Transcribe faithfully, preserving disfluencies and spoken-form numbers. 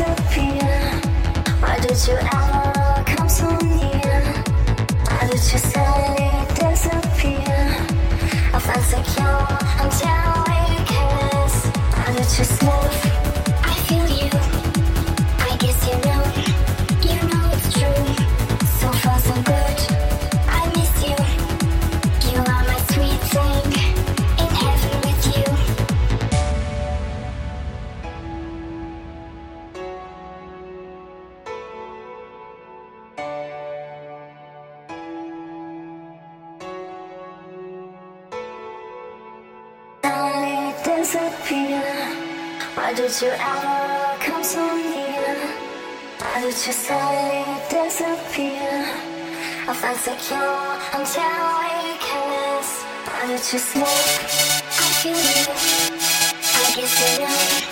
disappear? Why did you ever come so near? Why did you suddenly disappear? I fancy you until we kiss. Why did you sniff? I feel you. I guess you know, you know it's true. So far so good, I miss you. You are my sweet thing, in heaven with you. Suddenly disappear. Why did you ever come so near? Why did you suddenly disappear? I fancy you until we kiss. Why did you sleep? I feel you. I guess you know.